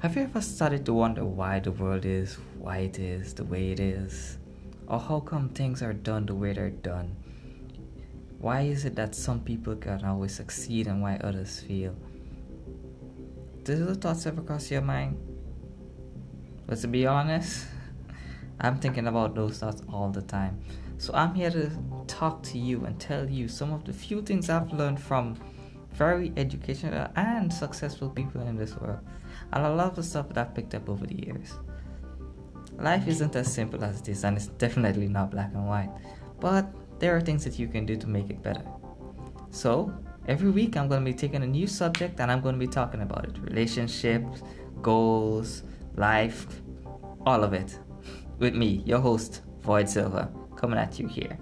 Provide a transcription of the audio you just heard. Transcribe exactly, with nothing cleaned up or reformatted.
Have you ever started to wonder why the world is, why it is, the way it is? Or how come things are done the way they're done? Why is it that some people can always succeed and why others fail? Did the thoughts ever cross your mind? But to be honest, I'm thinking about those thoughts all the time. So I'm here to talk to you and tell you some of the few things I've learned from very educational and successful people in this world, and a lot of the stuff that I've picked up over the years. Life isn't as simple as this, and it's definitely not black and white, but there are things that you can do to make it better. So every week I'm going to be taking a new subject and I'm going to be talking about it. Relationships, goals, life, all of it. With me, your host, Void Silver, coming at you here.